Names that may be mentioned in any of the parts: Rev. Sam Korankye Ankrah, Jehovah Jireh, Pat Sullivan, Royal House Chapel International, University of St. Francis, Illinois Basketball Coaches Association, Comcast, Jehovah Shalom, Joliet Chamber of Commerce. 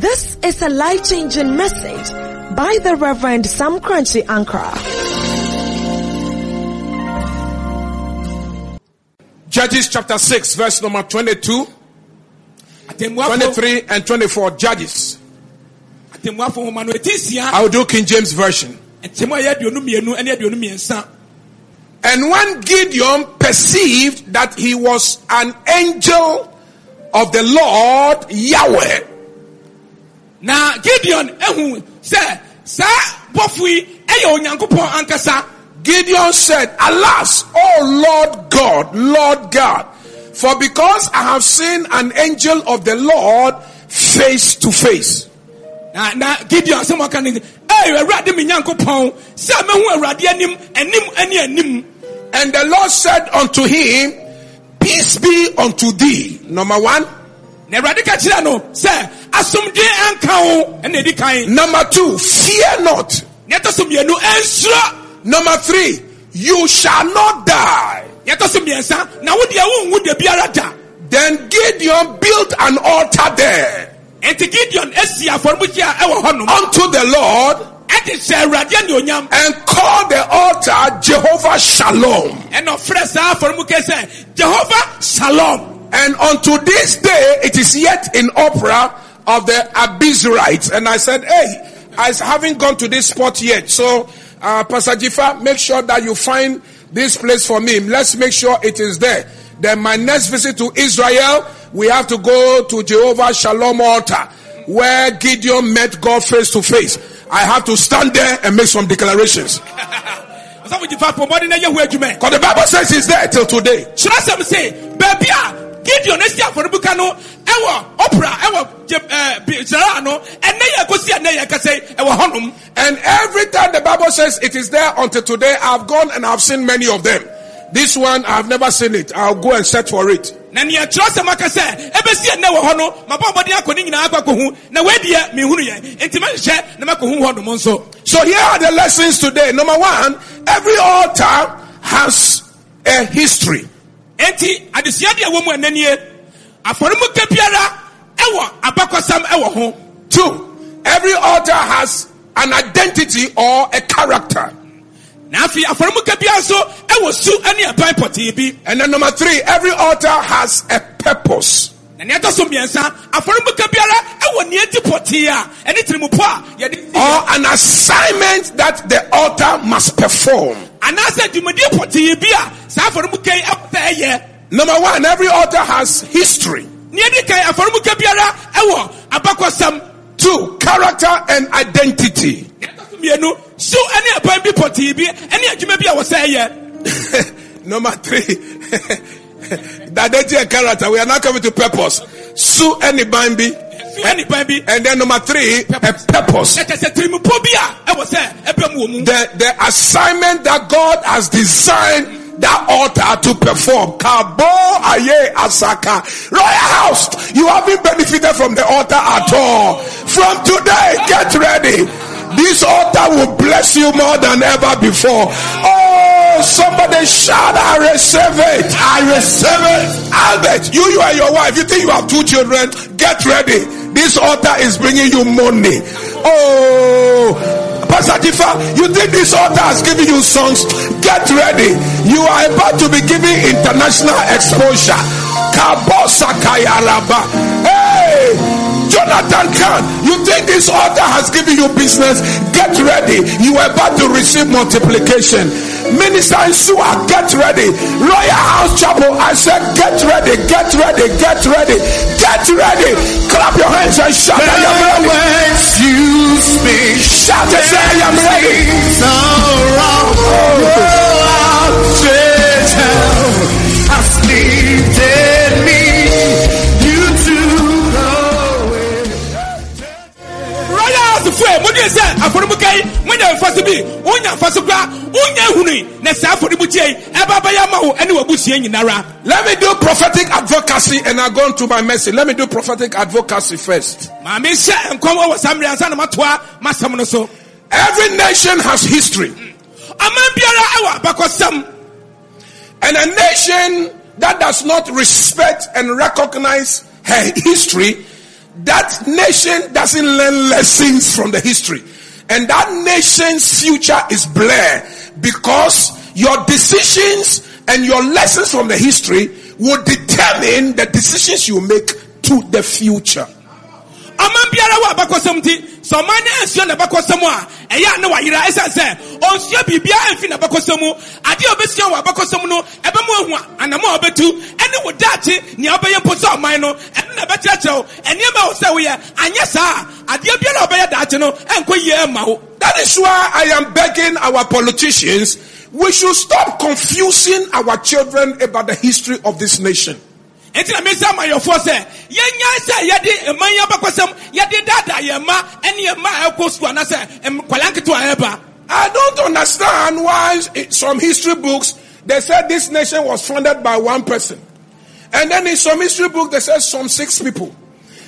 This is a life-changing message by the Rev. Sam Korankye Ankrah. Judges chapter 6, verse number 22, 23 and 24. Judges. I'll do King James Version. And when Gideon perceived that he was an angel of the Lord Yahweh. Now Gideon, Gideon said, "Alas, O Lord God, for because I have seen an angel of the Lord face to face." Now Gideon, someone can say, and the Lord said unto him, "Peace be unto thee." Number one. Number two, fear not. Number three, you shall not die. Then Gideon built an altar there unto the Lord, and call the altar Jehovah Shalom. And unto this day it is yet in opera of the Abizurites. And I said, "Hey, I haven't gone to this spot yet. So, Pastor Jifa, make sure that you find this place for me. Let's make sure it is there. Then my next visit to Israel, we have to go to Jehovah Shalom altar, where Gideon met God face to face. I have to stand there and make some declarations." Because the Bible says it's there till today. And every time the Bible says it is there until today, I've gone and I've seen many of them. This one, I've never seen it. I'll go and search for it. So here are the lessons today. Number one, every altar has a history. Two, every altar has an identity or a character. And then number three, every altar has a purpose. Or an assignment that the altar must perform. Number one, every altar has history. Two, character and identity. Number three, the identity and character. We are not coming to purpose. So any bambi, and then number three, a purpose. The assignment that God has designed that altar to perform. Kabo aye asaka. Royal House, you haven't benefited from the altar at all. From today, get ready. This altar will bless you more than ever before. Oh, somebody shout, "I receive it. I receive it." Albert, you and your wife, you think you have two children? Get ready. This altar is bringing you money. Oh, Pastor Tifa, you think this altar has given you songs? Get ready. You are about to be giving international exposure. Hey! Jonathan Khan, you think this altar has given you business? Get ready. You are about to receive multiplication. Minister Insua, get ready. Royal House Chapel, I said, get ready, get ready, get ready, get ready. Clap your hands and shout, "I am ready." You speak, shout and say, "I am ready." Let me do prophetic advocacy and I'll go into my message. Let me do prophetic advocacy first. Every nation has history. And a nation that does not respect and recognize her history, that nation doesn't learn lessons from the history. And that nation's future is blurred because your decisions and your lessons from the history will determine the decisions you make to the future. That is why I am begging our politicians, we should stop confusing our children about the history of this nation. I don't understand why some history books they said this nation was founded by one person, and then in some history book they said some 6 people,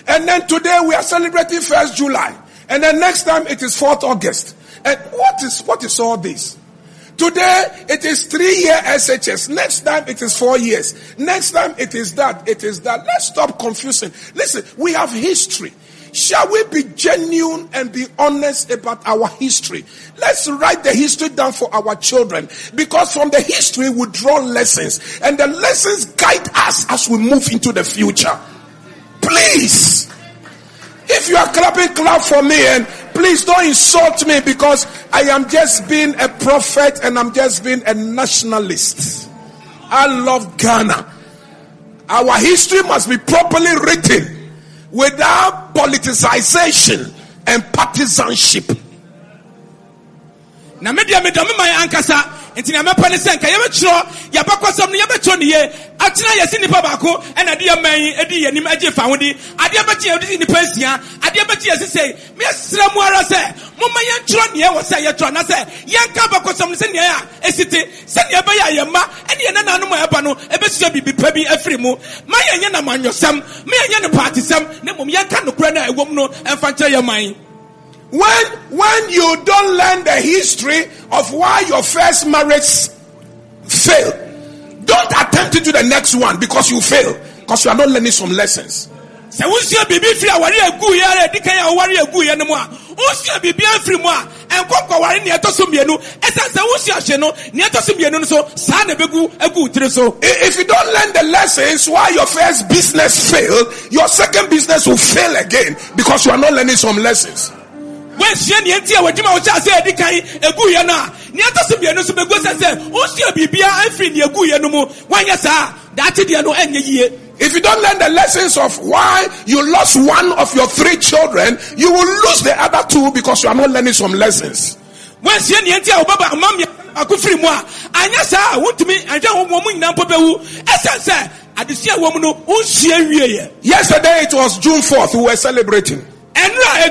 and then today we are celebrating 1st July, and then next time it is 4th August. And what is all this? Today, it is 3-year SHS. Next time, it is 4 years. Next time, it is that. Let's stop confusing. Listen, we have history. Shall we be genuine and be honest about our history? Let's write the history down for our children. Because from the history, we draw lessons. And the lessons guide us as we move into the future. Please. If you are clapping, clap for me, and please don't insult me because I am just being a prophet and I'm just being a nationalist. I love Ghana. Our history must be properly written without politicization and partisanship. When you don't learn the history of why your first marriage failed, don't attempt to do the next one because you fail. Because you are not learning some lessons. If you don't learn the lessons why your first business failed, your second business will fail again because you are not learning some lessons. If you don't learn the lessons of why you lost one of your 3 children, you will lose the other 2 because you are not learning some lessons. Yesterday it was June 4th, we were celebrating. And then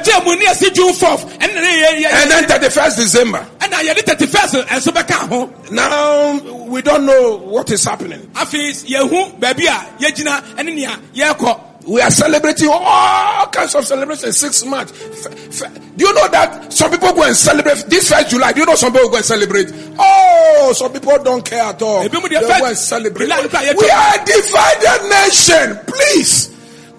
31st December. Now we don't know what is happening. We are celebrating all kinds of celebrations. 6 months. Do you know that some people go and celebrate this 1st July? Do you know some people go and celebrate? Oh, some people don't care at all. They go and celebrate. We are a divided nation. Please.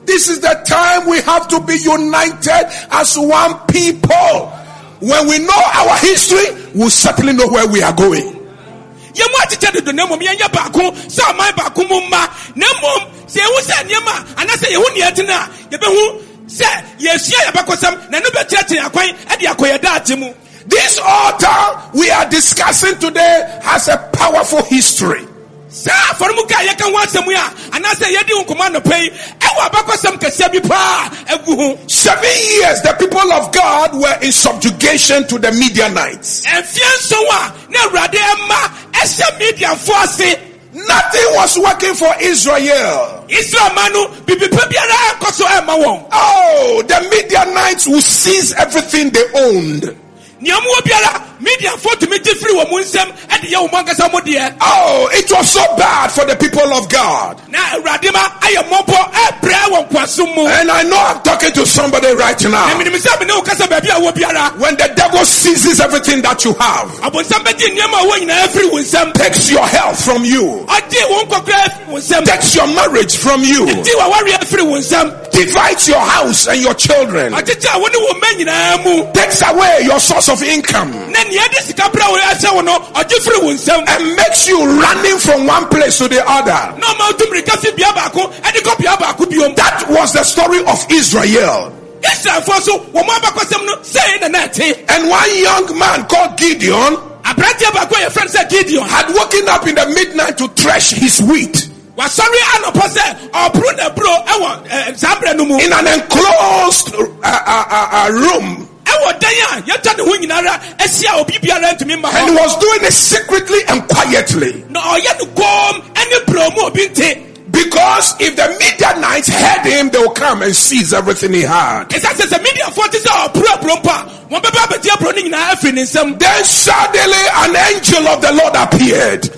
This is the time we have to be united as one people. When we know our history, we'll certainly know where we are going. This altar we are discussing today has a powerful history. Seven years the people of God were in subjugation to the Midianites. Nothing was working for Israel. Oh, the Midianites will seize everything they owned. Oh, it was so bad for the people of God. And I know I'm talking to somebody right now. When the devil seizes everything that you have, takes your health from you, takes your marriage from you, divides your house and your children, takes away your source of income, and makes you running from one place to the other. That was the story of Israel. And one young man called Gideon had woken up in the midnight to thresh his wheat in an enclosed room. And he was doing it secretly and quietly. Because if the Midianites heard him, they will come and seize everything he had. Then suddenly an angel of the Lord appeared.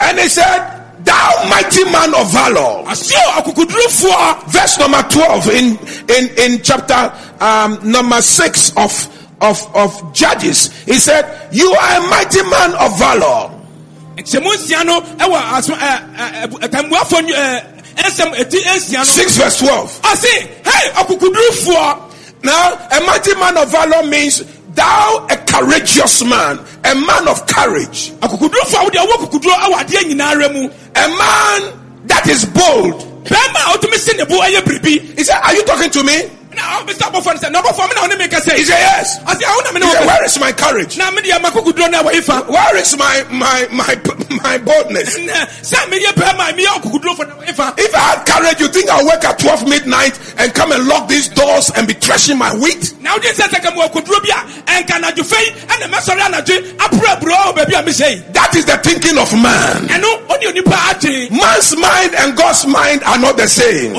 And he said, "Thou mighty man of valor." Verse number 12 in chapter number 6 of Judges. He said, "You are a mighty man of valor." Verse 12. I say, hey, now a mighty man of valor means thou a courageous man, a man of courage, a man that is bold. He said, "Are you talking to me?" He said, "Yes." I said, "Where is my courage? Where is my boldness? If I had courage, you think I'll wake at 12 midnight and come and lock these doors and be threshing my wheat?" That is the thinking of man. Man's mind and God's mind are not the same.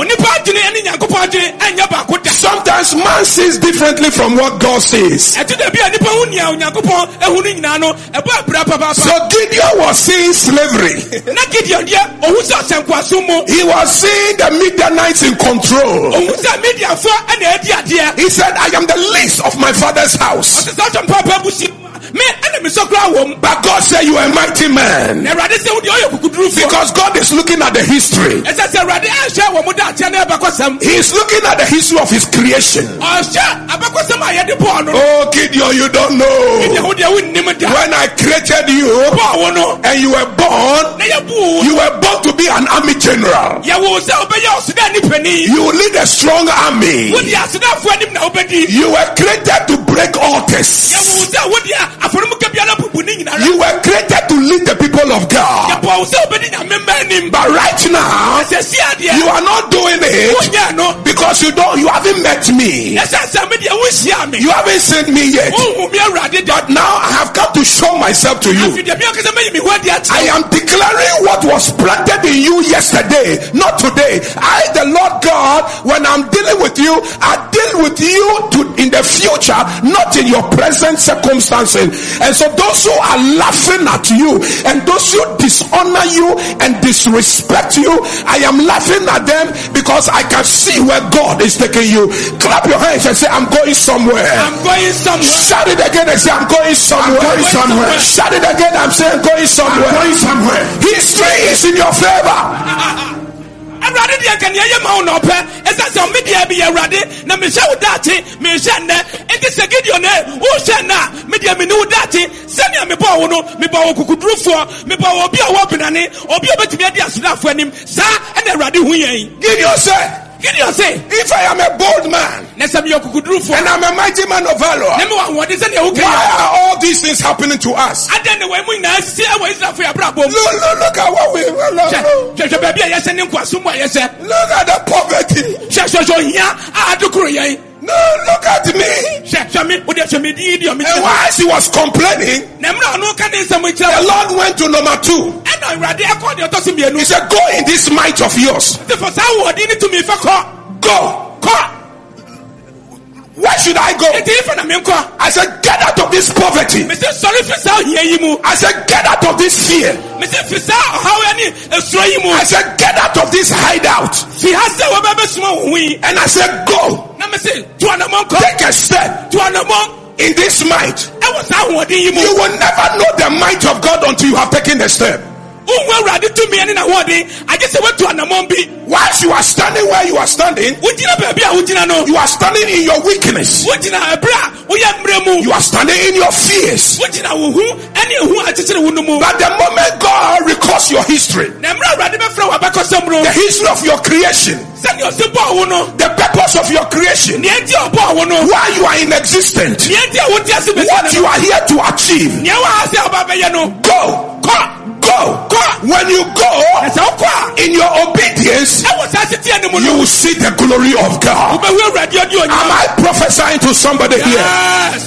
Sometimes man sees differently from what God sees. So Gideon was seeing slavery. He was seeing the Midianites in control. He said, "I am the least of my father's house." But God said, "You are a mighty man." Because God is looking at the history. He is looking at the history of his creation. Oh, Gideon, you don't know. When I created you and you were born to be an army general. You will lead a strong army. You were created to break altars. You were created to lead the people of God. But right now, you are not doing it because you haven't met me. You haven't seen me yet. But now I have come to show myself to you. I am declaring what was planted in you yesterday, not today. I, the Lord God, when I'm dealing with you, I deal with you in the future, not in your present circumstances. And so those who are laughing at you and those who dishonor you and disrespect you, I am laughing at them because I can see where God is taking you. Clap your hands and say, "I'm going somewhere." I'm going somewhere. Shout it again and say, "I'm going somewhere." I'm going somewhere. Shout it again. I'm saying, "I'm going somewhere." I'm going somewhere. History is in your favor. Gideon said, "If I am a bold man and I'm a mighty man of valor, why are all these things happening to us? Look at what we have. Look at the poverty. No, look at me." And whilst he was complaining, the Lord went to number 2. He said, "Go in this might of yours. Go. Where should I go? I said, get out of this poverty. I said, get out of this fear. I said, get out of this hideout. And I said, go. Take a step. In this might, you will never know the might of God until you have taken a step. Whilst you are standing where you are standing, you are standing in your weakness. You are standing in your fears. But the moment God records your history, the history of your creation, the purpose of your creation, why you are in existence, what you are here to achieve, go. When you go in your obedience, you will see the glory of God. Am I prophesying to somebody here?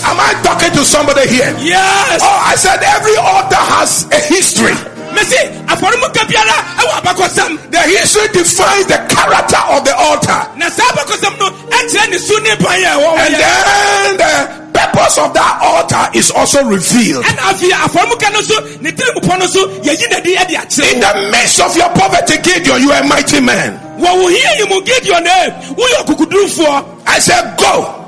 Am I talking to somebody here? Yes. Oh, I said every altar has a history. The history defines the character of the altar. And then the purpose of that altar is also revealed. In the midst of your poverty, Gideon, you are a mighty man. I said, go.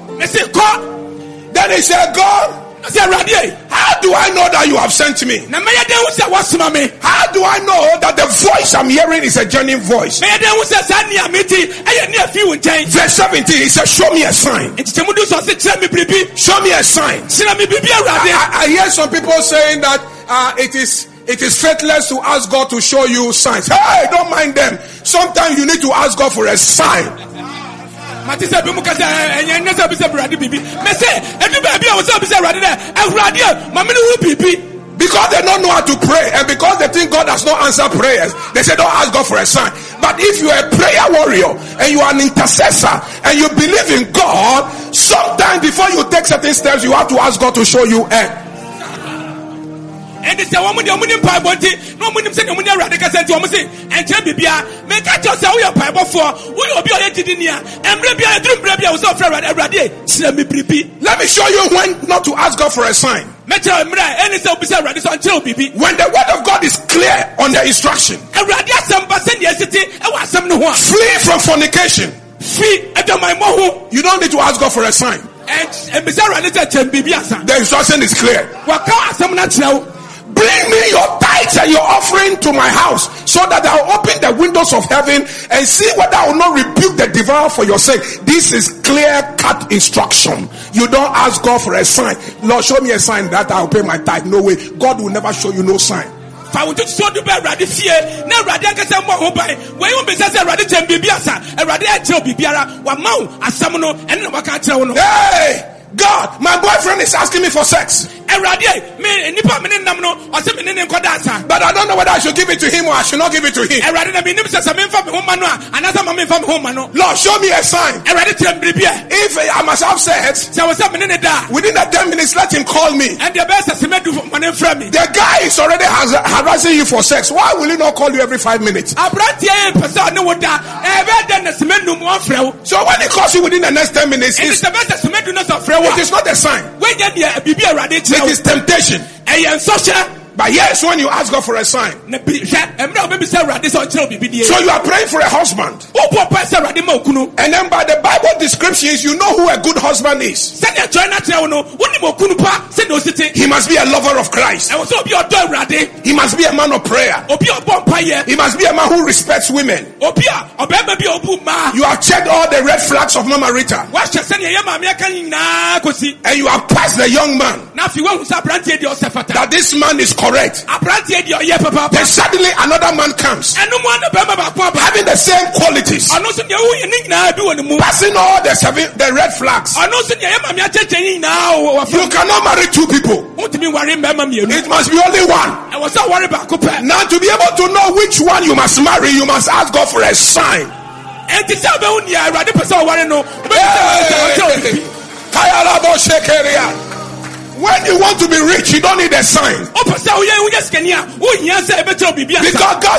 Then he said, go. How do I know that you have sent me? How do I know that the voice I'm hearing is a genuine voice? Verse 17, he said, show me a sign. Show me a sign. I hear some people saying that it is faithless to ask God to show you signs. Hey, don't mind them. Sometimes you need to ask God for a sign. Because they don't know how to pray, and because they think God has not answered prayers, they say don't ask God for a sign. But if you are a prayer warrior and you are an intercessor and you believe in God, sometimes before you take certain steps, you have to ask God to show you a. And it's a woman, the woman in Bible, no one said, when you're radical, sent to say, and Jabibia, make out yourself your Bible for, we will be a engineer, and Rabia, dream Rabia was offered at every day. Let me show you when not to ask God for a sign. When the word of God is clear on the instruction, flee from fornication. You don't need to ask God for a sign. The instruction is clear. Bring me your tithes and your offering to my house, so that I will open the windows of heaven and see whether I will not rebuke the devourer for your sake. This is clear-cut instruction. You don't ask God for a sign. Lord, show me a sign that I will pay my tithe. No way. God will never show you no sign. Hey! God, my boyfriend is asking me for sex. But I don't know whether I should give it to him or I should not give it to him. Lord, show me a sign. If I must have sex, within the 10 minutes, let him call me. The guy is already harassing you for sex. Why will he not call you every 5 minutes? So when he calls you within the next 10 minutes, it is not a sign. It is temptation. But yes, when you ask God for a sign. So you are praying for a husband. And then by the Bible descriptions, you know who a good husband is. He must be a lover of Christ. He must be a man of prayer. He must be a man who respects women. You have checked all the red flags of Mama Rita. And you have passed the young man. That this man is correct. Then suddenly another man comes, having the same qualities, passing all the red flags. You cannot marry two people. It must be only one. Now, to be able to know which one you must marry, you must ask God for a sign. Hey. When you want to be rich, you don't need a sign. Because God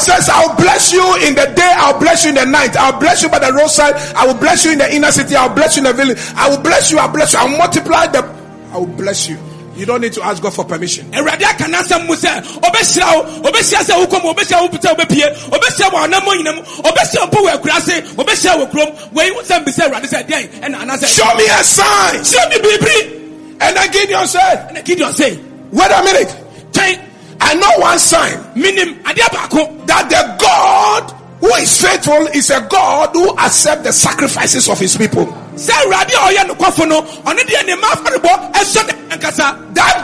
says, I'll bless you in the day, I'll bless you in the night, I'll bless you by the roadside, I will bless you in the inner city, I'll bless you in the village, I will bless you, I'll bless you, I'll multiply the, I'll bless you. You don't need to ask God for permission. Show me a sign. And then Gideon said, wait a minute. I know one sign. That the God who is faithful is a God who accepts the sacrifices of his people. That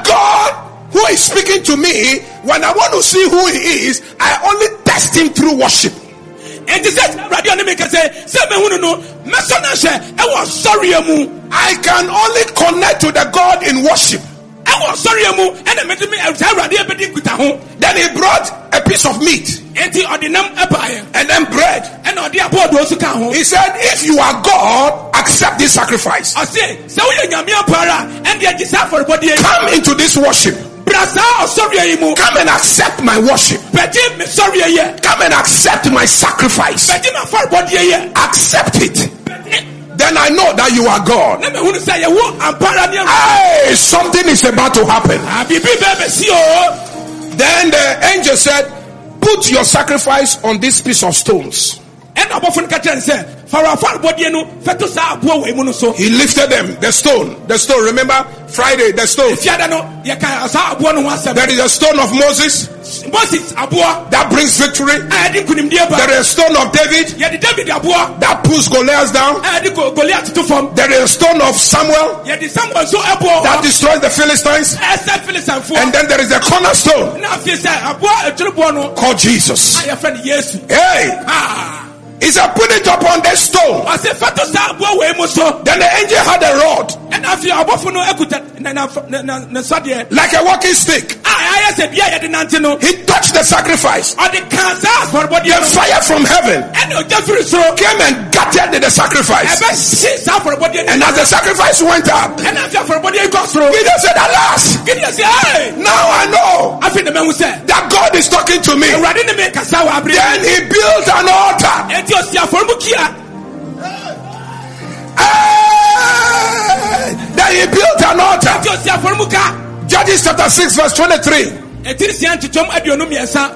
God who is speaking to me, when I want to see who he is, I only test him through worship. I can only connect to the God in worship. Then he brought a piece of meat and then bread. He said, if you are God, accept this sacrifice. Come into this worship. Come and accept my worship. Come and accept my sacrifice. Accept it. Then I know that you are God. Hey, something is about to happen. Then the angel said, put your sacrifice on this piece of stones. He lifted them, the stone. Remember Friday, the stone. There is a stone of Moses that brings victory. There is a stone of David that pulls Goliath down. There is a stone of Samuel that destroys the Philistines. And then there is a cornerstone called Jesus. Hey! He said, put it upon the stone. Then the angel had a rod, like a walking stick. He touched the sacrifice. The fire from heaven came and gutted the sacrifice. And as the sacrifice went up, Gideon said, alas, now I know that God is talking to me. Then he built an altar. Then he built an altar. Judges chapter 6 verse 23.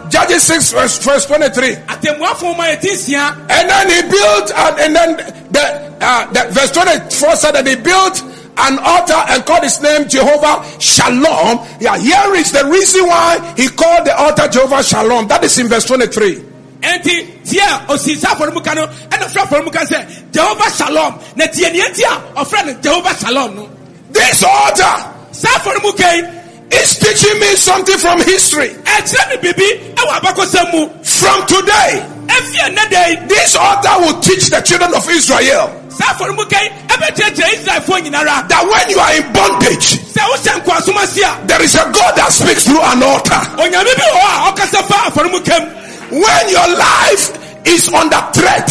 Judges 6 verse 23. And then he built, and then the verse 24 said that he built an altar and called his name Jehovah Shalom. Yeah, here is the reason why he called the altar Jehovah Shalom. That is in verse 23. This order is teaching me something from history. From today, this order will teach the children of Israel that when you are in bondage, there is a God that speaks through an altar. When your life is under threat,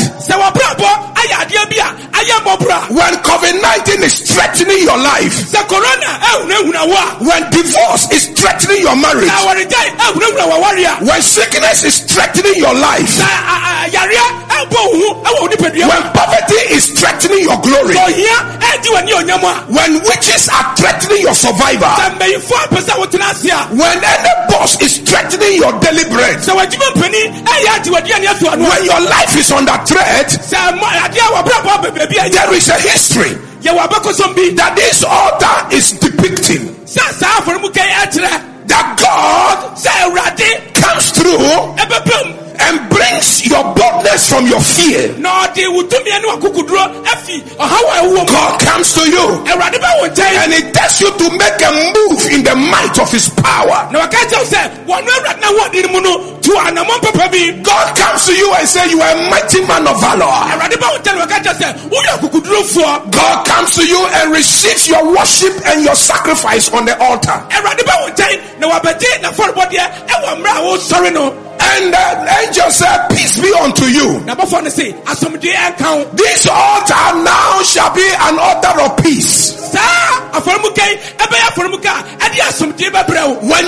when COVID-19 is threatening your life, when divorce is threatening your marriage, when sickness is threatening your life, when poverty is threatening your glory, when witches are threatening your survival, when any boss is threatening your daily bread, when your life is under threat, there is a history that this altar is depicting, that God comes through and brings your boldness from your fear. God comes to you and he tells you to make a move in the might of his power. God comes to you and says, you are a mighty man of valor. God comes to you and receives your worship and your sacrifice on the altar. And the angel said, peace be unto you. This altar now shall be an altar of peace. When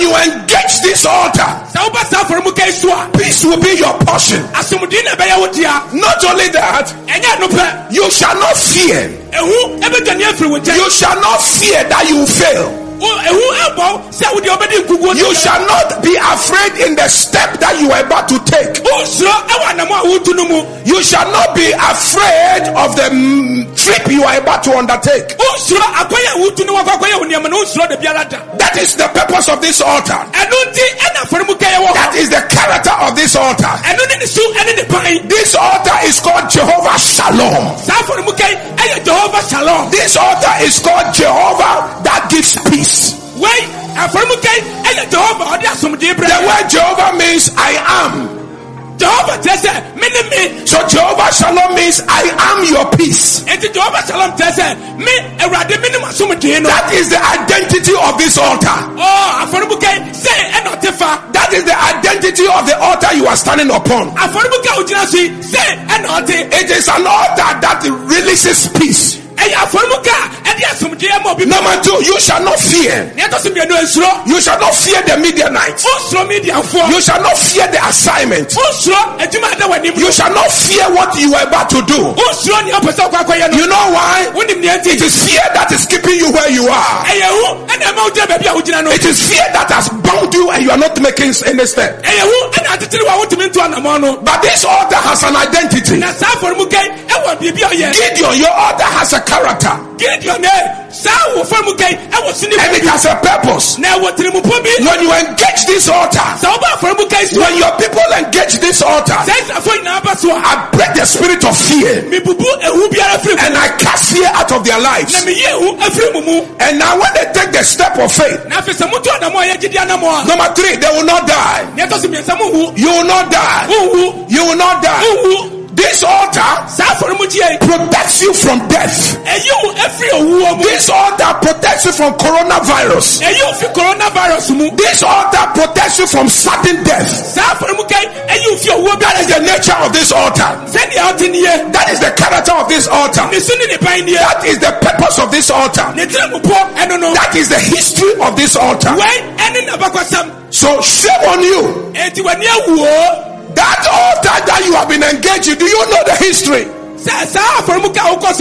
you engage this altar, peace will be your portion. Not only that, you shall not fear. You shall not fear that you fail. You shall not be afraid in the step that you are about to take. You shall not be afraid of the trip you are about to undertake. That is the purpose of this altar. That is the character of this altar. This altar is called Jehovah Shalom. This altar is called Jehovah that gives peace. The word Jehovah means I am. So Jehovah Shalom means I am your peace. That is the identity of this altar. That is the identity of the altar you are standing upon. It is an altar that releases peace. Number two, you shall not fear. You shall not fear the midnight. You shall not fear the assignment. You shall not fear what you are about to do. You know why? It is fear that is keeping you where you are. It is fear that has bound you and you are not making any step. But this altar has an identity. Gideon, your altar has a character. And it has a purpose. When you engage this altar, when your people engage this altar, I break the spirit of fear and I cast fear out of their lives. And now when they take the step of faith, number three, they will not die. You will not die. You will not die. This altar protects you from death. This altar protects you from coronavirus. This altar protects you from sudden death. That is the nature of this altar. That is the character of this altar. That is the purpose of this altar. That is the history of this altar. So shame on you. That altar that you have been engaged in, do you know the history? The place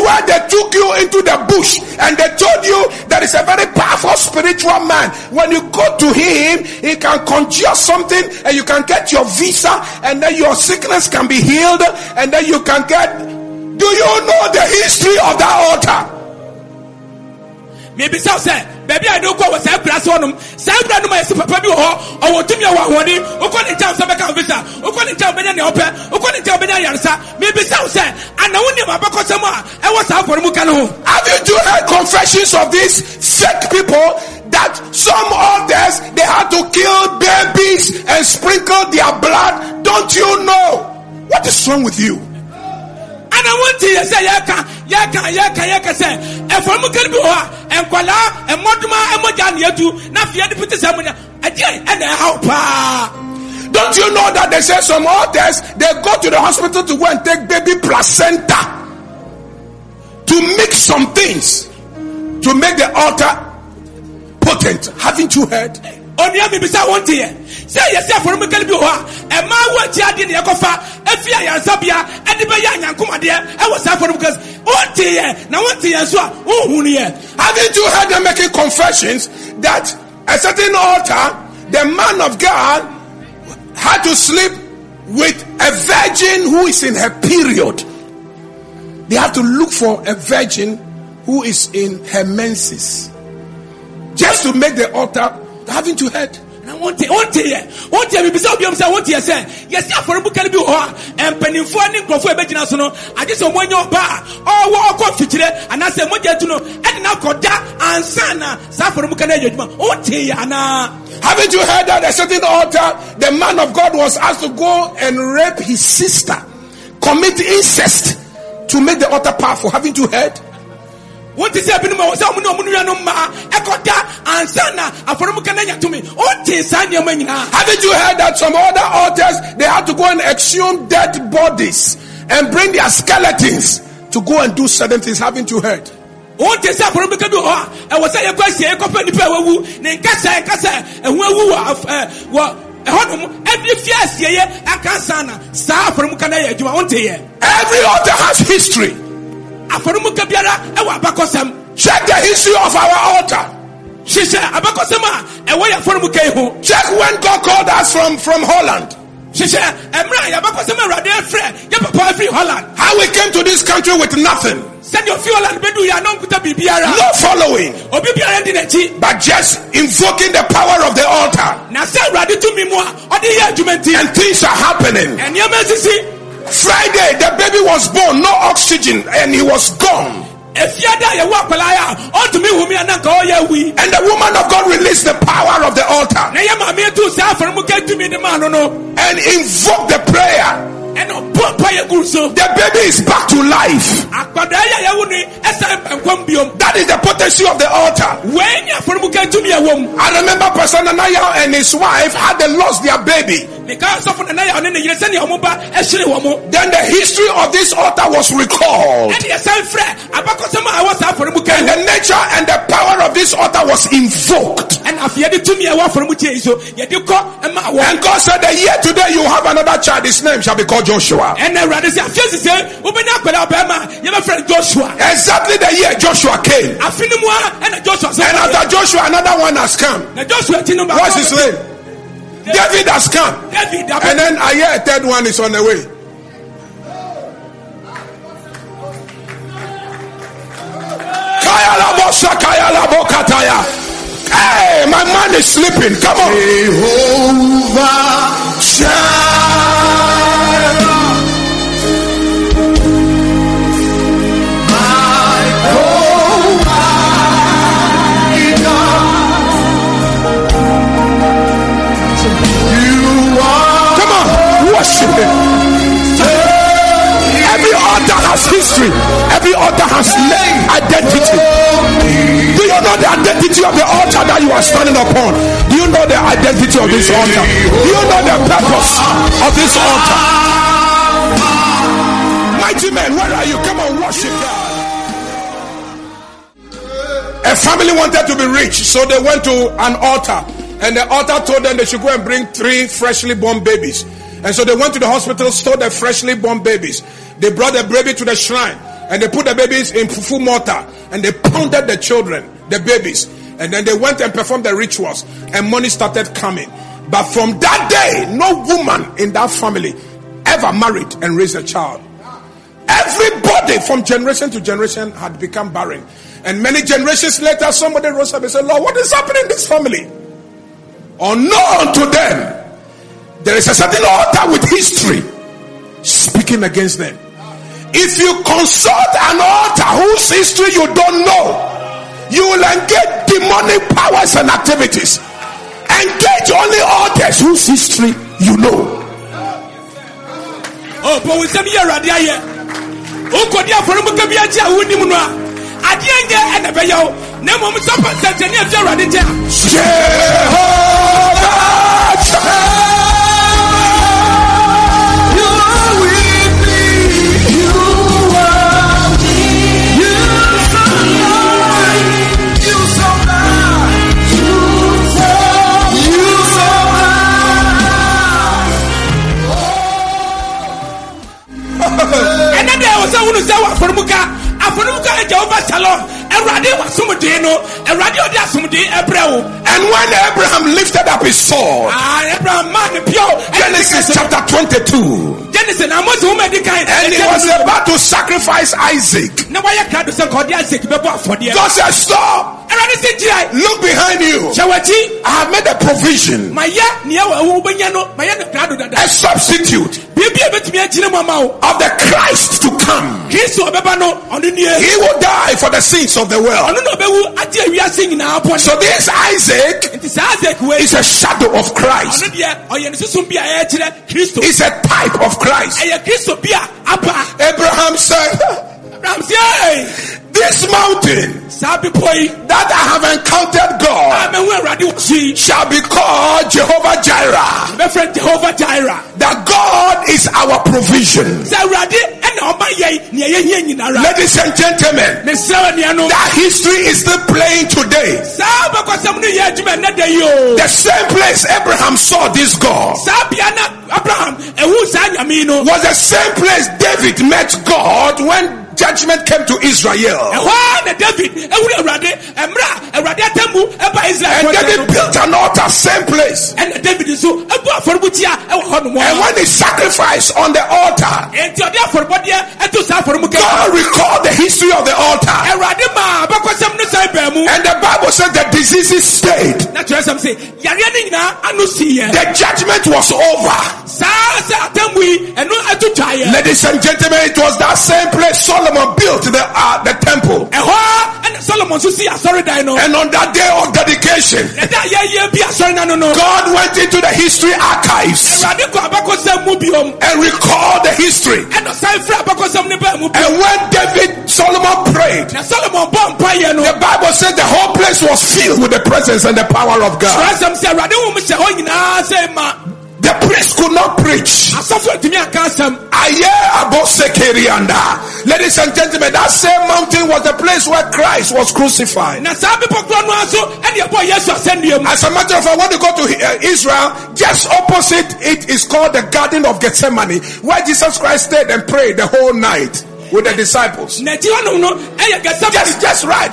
where they took you into the bush and they told you there is a very powerful spiritual man. When you go to him, he can conjure something and you can get your visa and then your sickness can be healed and then you can get... Do you know the history of that altar? Maybe so, sir. Baby, I don't go with Sabras on them. Sabran, my papa, or what do you want? Who couldn't tell Sabaka Visa? Who couldn't tell Benani Opera? Who couldn't tell Benani Yansa? Maybe so, sir. And I wonder about Kosama. I was out for Mukano. Have you do heard confessions of these fake people that some others they had to kill babies and sprinkle their blood? Don't you know what is wrong with you? And I want to say, Yaka say, and for Mukabuha, and Kuala, and Moduma, and Modan Yatu, Nafia, the Putis, and how. Don't you know that they say some others they go to the hospital to go and take baby placenta to make some things to make the altar potent? Haven't you heard? On your baby, I want to. Say yourself for Mukabuha, and my word, Yadin Yakofa. Haven't you heard them making confessions that a certain altar, the man of God had to sleep with a virgin who is in her period? They have to look for a virgin who is in her menses just to make the altar. Haven't you heard? Haven't you heard that a certain altar, the man of God was asked to go and rape his sister, commit incest to make the altar powerful? Haven't you heard? What is happening? Haven't you heard that some other altars they had to go and exhume dead bodies and bring their skeletons to go and do certain things? Haven't you heard? Every altar has history. Check the history of our altar. Check when God called us from Holland. How we came to this country with nothing. No following. But just invoking the power of the altar. And things are happening. Friday, the baby was born, no oxygen, and he was gone. And the woman of God released the power of the altar and invoked the prayer. The baby is back to life. That is the potency of the altar. I remember Pastor Nanaya and his wife had they lost their baby. Then the history of this altar was recalled. And the nature and the power of this altar was invoked. And God said that here today you have another child. His name shall be called Joshua. Exactly the year Joshua came. And after Joshua, another one has come. What's his name? David has come. And then I hear a third one is on the way. Hey, my man is sleeping. Come on. Jehovah Jireh. Every altar has history. Every altar has identity. Do you know the identity of the altar that you are standing upon? Do you know the identity of this altar? Do you know the purpose of this altar? Mighty men, where are you? Come on, worship God. A family wanted to be rich, so they went to an altar. And the altar told them they should go and bring 3 freshly born babies. And so they went to the hospital, stole the freshly born babies. They brought the baby to the shrine. And they put the babies in fufu mortar. And they pounded the children, the babies. And then they went and performed the rituals. And money started coming. But from that day, no woman in that family ever married and raised a child. Everybody from generation to generation had become barren. And many generations later, somebody rose up and said, Lord, what is happening in this family? Unknown to them. There is a certain altar with history speaking against them. If you consult an altar whose history you don't know, you will engage demonic powers and activities. Engage only altars whose history you know. Oh, but we say here, Radia. Oh, God, yeah, for me, Kabia, and the Bayo. Nemo, Mr. Santania, Radia. Jehovah. And when Abraham lifted up his sword, Genesis chapter 22, and he was about to sacrifice Isaac, God said, stop. Look behind you. I have made a provision. A substitute of the Christ to come. He will die for the sins of the world. So this Isaac is a shadow of Christ. It's a type of Christ. Abraham said, this mountain that I have encountered God shall be called Jehovah Jireh. That God is our provision. Ladies and gentlemen, that history is still playing today. The same place Abraham saw this God was the same place David met God when judgment came to Israel. And David built an altar, same place. And when he sacrificed on the altar, God recalled the history of the altar. And the Bible said the diseases stayed. The judgment was over. Ladies and gentlemen, it was that same place Solomon built the temple. And on that day of dedication, God went into the history archives and recalled the history. And when Solomon prayed, the Bible said the whole place was filled with the presence and the power of God. The priest could not preach. Ladies and gentlemen, that same mountain was the place where Christ was crucified. As a matter of fact, when you go to Israel, just opposite it is called the Garden of Gethsemane, where Jesus Christ stayed and prayed the whole night with the disciples. Just right,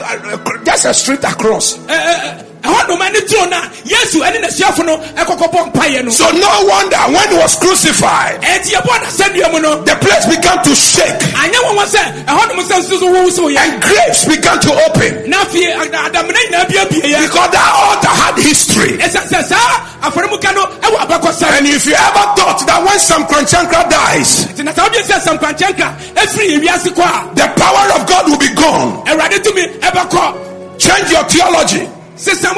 just a street across. So no wonder when he was crucified, the place began to shake and graves began to open, because that altar had history. And if you ever thought that when Sam Korankye Ankrah dies, the power of God will be gone, change your theology. Change your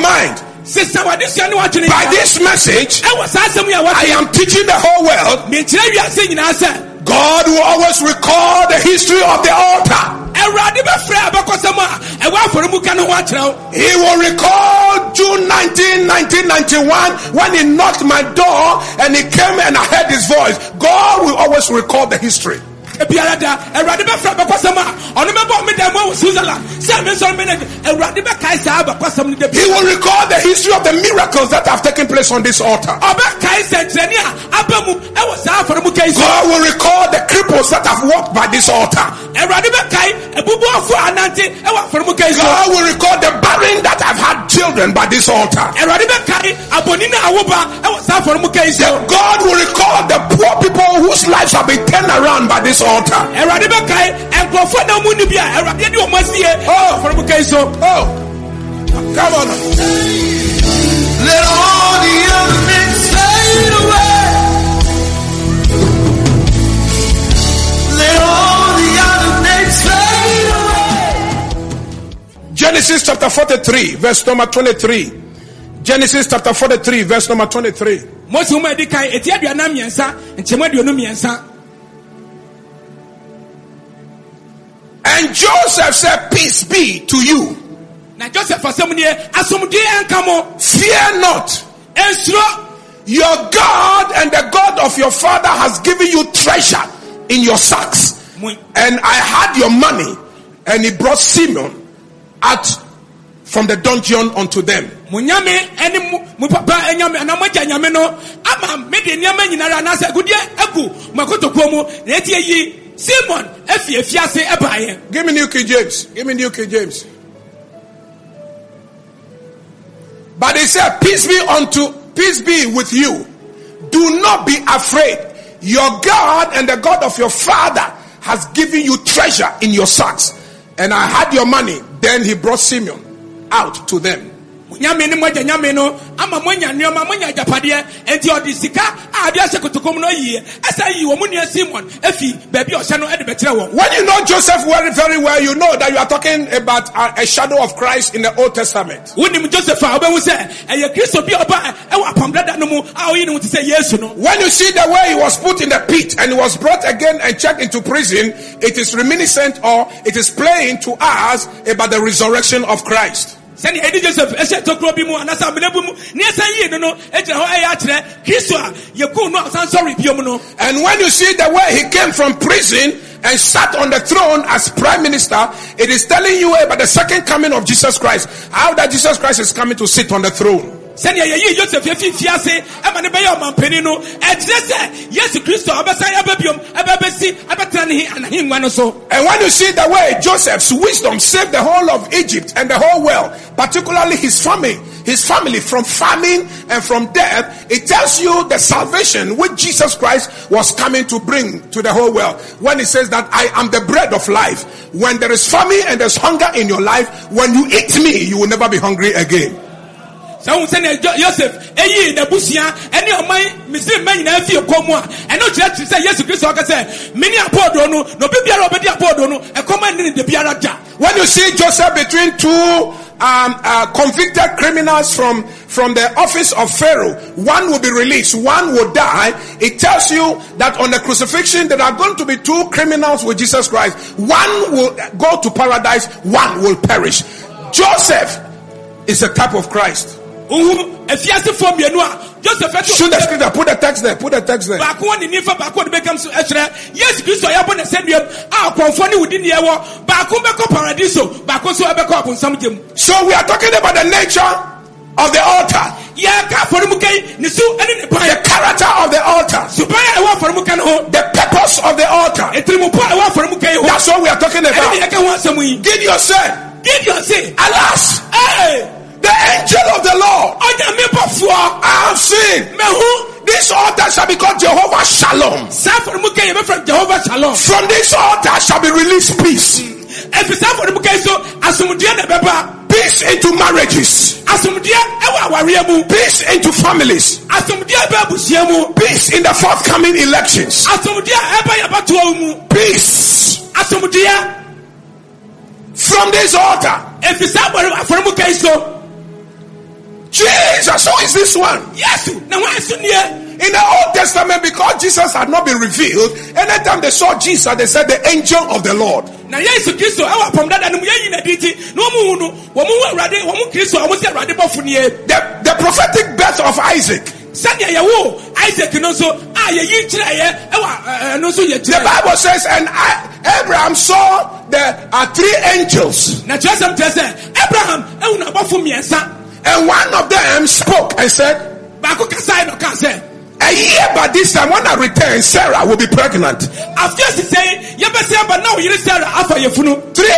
mind. By this message, I am teaching the whole world, God will always recall the history of the altar. He will recall June 19, 1991, when he knocked my door and he came and I heard his voice. God will always recall the history. He will recall the history of the miracles that have taken place on this altar. God will recall the cripples that have walked by this altar. God will recall the barren that have had children by this altar. God will recall the poor people whose lives have been turned around by this altar. Come on. Let all the other men fade away. Let all the other men fade away. Genesis chapter 43, verse number 23. Genesis chapter 43, verse number 23. And Joseph said, peace be to you. Fear not. Your God and the God of your father has given you treasure in your sacks. And I had your money. And he brought Simeon out from the dungeon unto them. Simon, give me New King James. Give me New King James. But he said, peace be with you. Do not be afraid. Your God and the God of your father has given you treasure in your sacks. And I had your money. Then he brought Simeon out to them. When you know Joseph very well, you know that you are talking about a shadow of Christ in the Old Testament. When you see the way he was put in the pit and he was brought again and checked into prison, it is reminiscent or it is plain to us about the resurrection of Christ. And when you see the way he came from prison and sat on the throne as prime minister, it is telling you about the second coming of Jesus Christ, how that Jesus Christ is coming to sit on the throne. And when you see the way Joseph's wisdom saved the whole of Egypt and the whole world, particularly his family from famine and from death, it tells you the salvation which Jesus Christ was coming to bring to the whole world. When it says that I am the bread of life, when there is famine and there's hunger in your life, when you eat me, you will never be hungry again. Joseph, when you see Joseph between two convicted criminals from the office of Pharaoh, one will be released, one will die. It tells you that on the crucifixion there are going to be two criminals with Jesus Christ. One will go to paradise, one will perish. Joseph is a type of Christ. Shoot the scripture. Put the text there. So we are talking about the nature of the altar, the character of the altar, the purpose of the altar. That's what we are talking about. Gideon said, alas, the angel of the Lord, I have seen. This altar shall be called Jehovah Shalom. From this altar shall be released peace. Peace into marriages. Peace into families. Peace in the forthcoming elections. Peace. From this altar. Jesus, who is this one? Yes. In the Old Testament, because Jesus had not been revealed, anytime they saw Jesus, they said the angel of the Lord. The prophetic birth of Isaac. The Bible says, and Abraham saw the three angels. And one of them spoke and said, a year by this time, when I return, Sarah will be pregnant. 3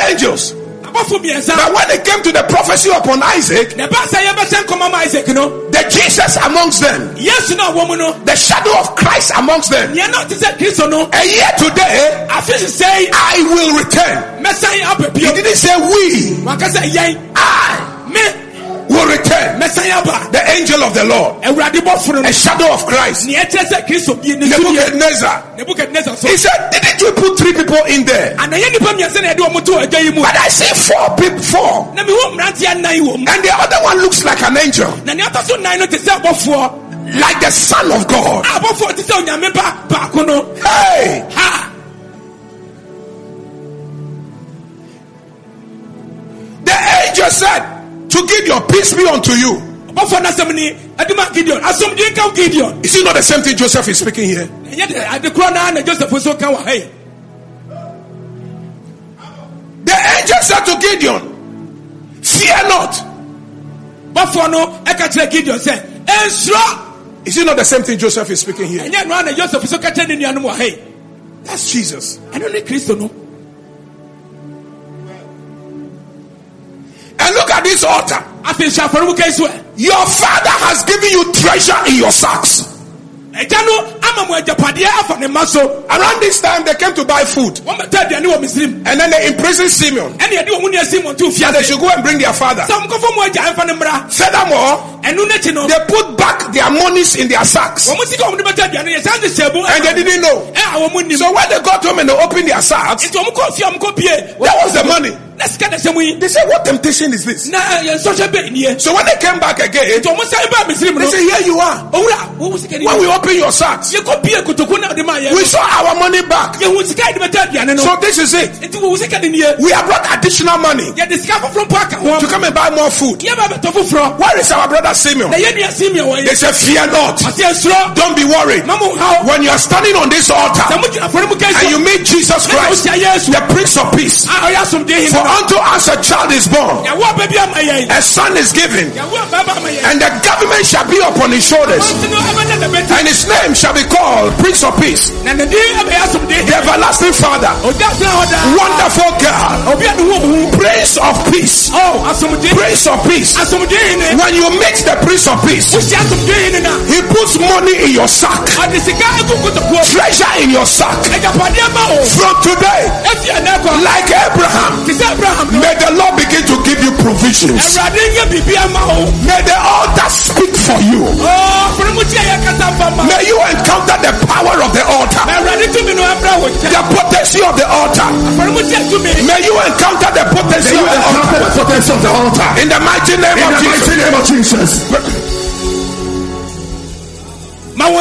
angels. But when it came to the prophecy upon Isaac, the Jesus amongst them, the shadow of Christ amongst them, a year today, I will return. He didn't say we. I will return. The angel of the Lord, a shadow of Christ. Nebuchadnezzar. He said, didn't you put 3 people in there? But I see 4 people. And the other one looks like an angel, like the Son of God. Hey! The angel said, to give your peace be unto you. Is it not the same thing Joseph is speaking here? The angel said to Gideon, fear not. Is it not the same thing Joseph is speaking here? That's Jesus. And look at this altar. Your father has given you treasure in your sacks. Around this time, they came to buy food. And then they imprisoned Simeon. And they should go and bring their father. Furthermore, they put back their monies in their sacks. And they didn't know. So when they got home and they opened their sacks, that was the money. They said, what temptation is this? So when they came back again, they said, here you are. When we open your sacks, we saw our money back. So this is it. We have brought additional money to come and buy more food. Where is our brother Simeon? They said, fear not. Don't be worried. When you are standing on this altar and you meet Jesus Christ, the Prince of Peace, for unto us a child is born, a son is given, and the government shall be upon his shoulders, and his name shall be called Prince of Peace, the Everlasting Father, Wonderful God, Prince of Peace. Prince of Peace. When you meet the Prince of Peace, he puts money in your sack, treasure in your sack. From today, like Abraham, may the Lord begin to give you provisions. May the altar speak for you. May you encounter the power of the altar, the potency of the altar. May you encounter the potency of the altar. In the mighty name of Jesus. All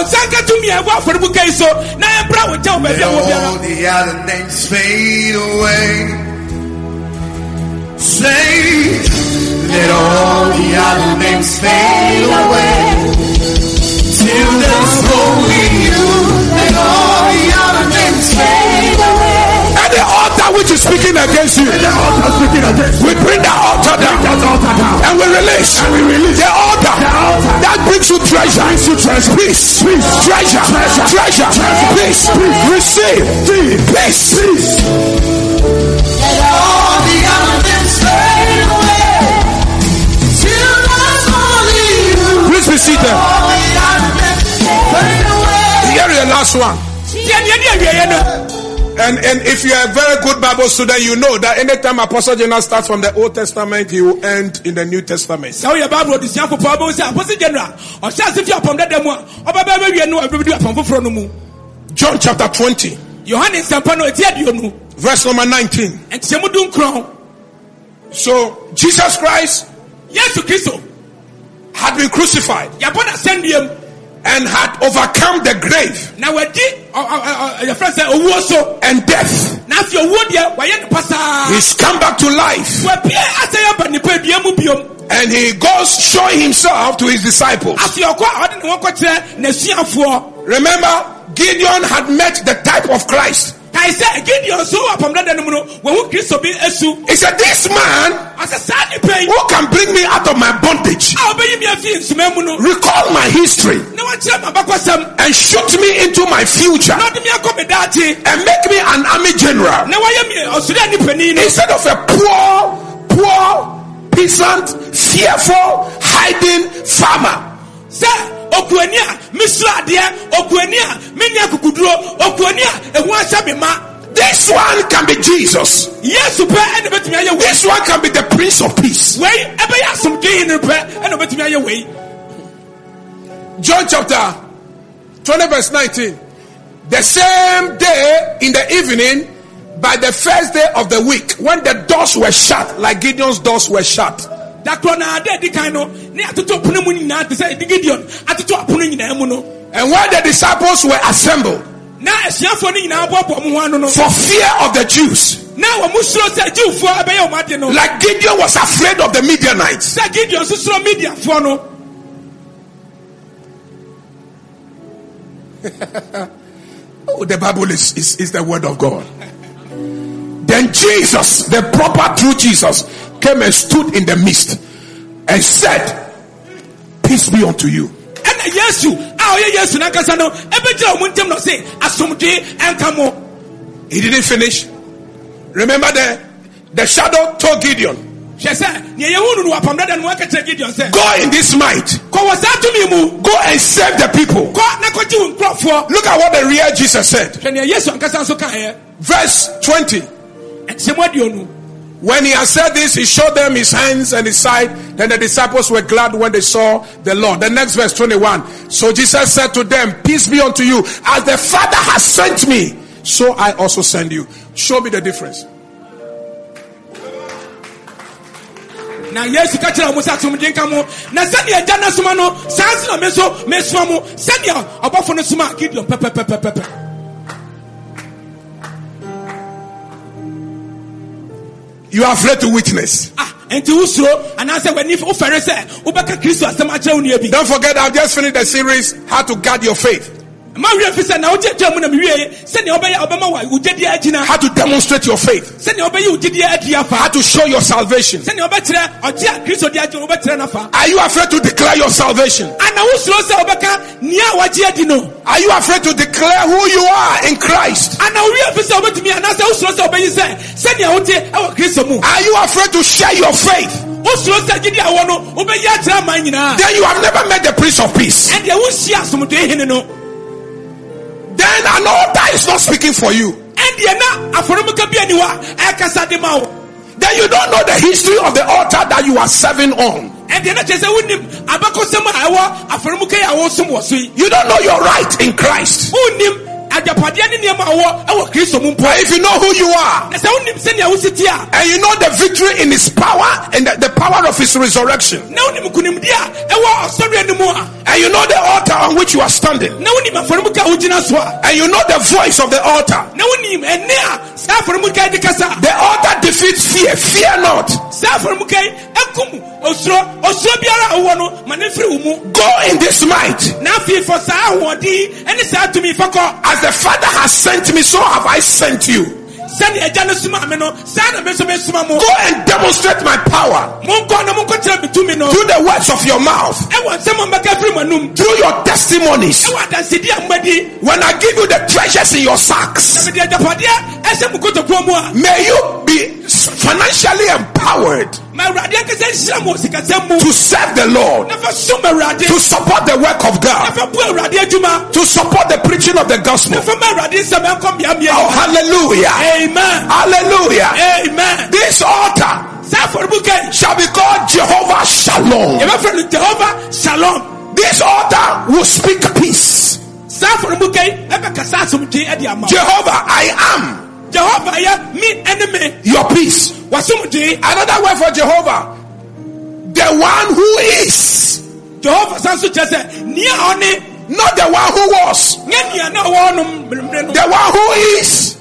the other names fade away. Say, let all the other names fade away. Till there's only you, let all the other names fade away. And the altar which is speaking against you, we bring the altar down, and we release the altar that brings you treasure, peace, treasure, peace, receive peace. Let all the other things fade away. Till there's only you. Please be seated. Here is the last one. And if you are a very good Bible student, you know that anytime Apostle General starts from the Old Testament, he will end in the New Testament. John chapter 20, verse number 19. So Jesus Christ had been crucified and had overcome the grave and death. He's come back to life. And he goes showing himself to his disciples. Remember, Gideon had met the type of Christ. He said, this man who can bring me out of my bondage, recall my history, and shoot me into my future, and make me an army general, instead of a poor peasant, fearful, hiding farmer. This one can be Jesus. This one can be the Prince of Peace. John chapter 20 verse 19. The same day in the evening, by the first day of the week, when the doors were shut, like Gideon's doors were shut, and when the disciples were assembled for fear of the Jews, like Gideon was afraid of the Midianites. Oh, the Bible is the word of God. Then Jesus, the proper true Jesus, came and stood in the midst and said, peace be unto you. He didn't finish. Remember, the shadow told Gideon, go in this might. Go and save the people. Look at what the real Jesus said. Verse 20. When he had said this, he showed them his hands and his side. Then the disciples were glad when they saw the Lord. The next verse, 21. So Jesus said to them, peace be unto you. As the Father has sent me, so I also send you. Show me the difference. Now yes, you catch it. You are afraid to witness. Don't forget, I've just finished the series, How to Guard Your Faith. How to demonstrate your faith. How to show your salvation. Are you afraid to declare your salvation? Are you afraid to declare who you are in Christ? Are you afraid to share your faith? Then you have never met the Prince of Peace. Then an altar is not speaking for you. Then you don't know the history of the altar that you are serving on. You don't know your right in Christ. But if you know who you are, and you know the victory in his power and the power of his resurrection, and you know the altar on which you are standing, and you know the voice of the altar, the altar defeats fear. Fear not. Go in this might. As the Father has sent me, so have I sent you. Go and demonstrate my power through the words of your mouth, through your testimonies. When I give you the treasures in your sacks, may you be financially empowered to serve the Lord, to support the work of God, to support the preaching of the gospel. Oh, hallelujah. Amen. Hallelujah. Amen. This altar shall be called Jehovah Shalom. Jehovah Shalom. This altar will speak peace. Jehovah, I am. Jehovah, yeah, me enemy. Your peace. Another word for Jehovah, the one who is. Jehovah, not the one who was. The one who is.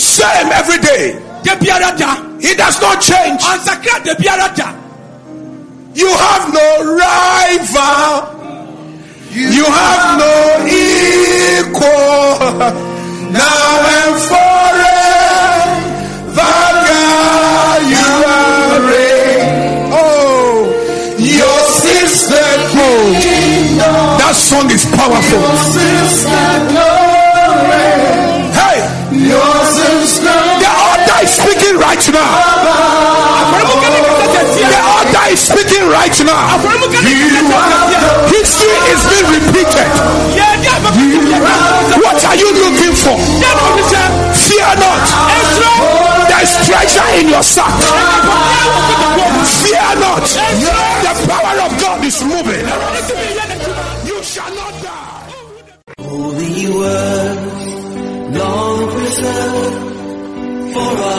Same every day. He does not change. You have no rival. You have no equal. Now and forever, God, you are reigning. Oh, your sister kingdom. That song is powerful. Your sister glory. Hey, your sister. The altar is speaking right now. The altar is speaking right now. History is being repeated. What are you looking for? Fear not. There is treasure in your sack. Fear not. The power of God is moving. You shall not die. Holy word, long preserved, for I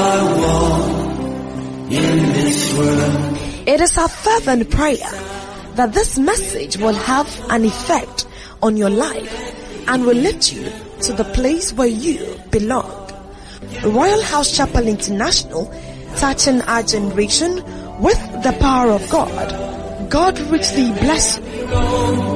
walk in this world. It is our fervent prayer that this message will have an effect on your life and will lift you to the place where you belong. Royal House Chapel International, touching our generation with the power of God. God richly bless you.